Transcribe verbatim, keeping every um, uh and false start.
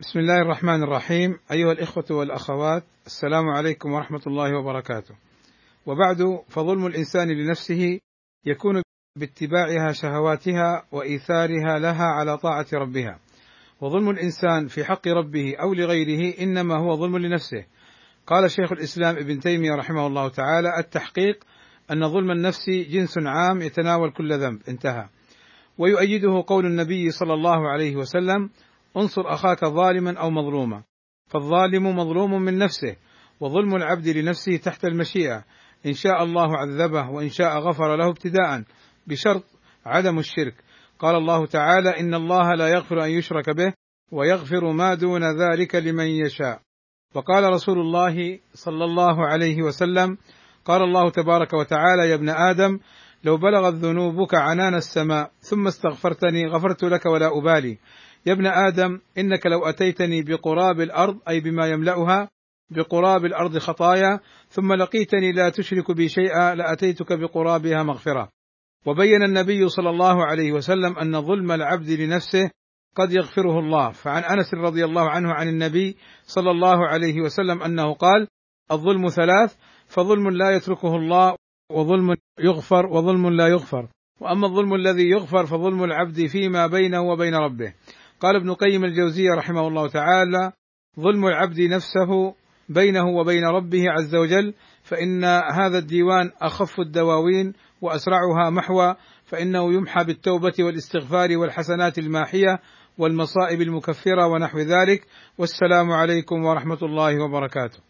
بسم الله الرحمن الرحيم. أيها الإخوة والأخوات، السلام عليكم ورحمة الله وبركاته. وبعد، فظلم الإنسان لنفسه يكون باتباعها شهواتها وإيثارها لها على طاعة ربها. وظلم الإنسان في حق ربه أو لغيره إنما هو ظلم لنفسه. قال شيخ الإسلام ابن تيمية رحمه الله تعالى: التحقيق أن ظلم النفس جنس عام يتناول كل ذنب. انتهى. ويؤيده قول النبي صلى الله عليه وسلم: انصر أخاك ظالما أو مظلوما. فالظالم مظلوم من نفسه، وظلم العبد لنفسه تحت المشيئة، إن شاء الله عذبه وإن شاء غفر له ابتداء، بشرط عدم الشرك. قال الله تعالى: إن الله لا يغفر أن يشرك به ويغفر ما دون ذلك لمن يشاء. وقال رسول الله صلى الله عليه وسلم: قال الله تبارك وتعالى: يا ابن آدم، لو بلغت ذنوبك عنان السماء ثم استغفرتني غفرت لك ولا أبالي. يا ابن آدم، إنك لو أتيتني بقراب الأرض، أي بما يملأها، بقراب الأرض خطايا، ثم لقيتني لا تشرك بي شيئا، لأتيتك بقرابها مغفرة. وبين النبي صلى الله عليه وسلم أن ظلم العبد لنفسه قد يغفره الله. فعن أنس رضي الله عنه عن النبي صلى الله عليه وسلم أنه قال: الظلم ثلاث، فظلم لا يتركه الله، وظلم يغفر، وظلم لا يغفر. وأما الظلم الذي يغفر فظلم العبد فيما بينه وبين ربه. قال ابن قيم الجوزية رحمه الله تعالى: ظلم العبد نفسه بينه وبين ربه عز وجل، فإن هذا الديوان أخف الدواوين وأسرعها محوى، فإنه يمحى بالتوبة والاستغفار والحسنات الماحية والمصائب المكفرة ونحو ذلك. والسلام عليكم ورحمة الله وبركاته.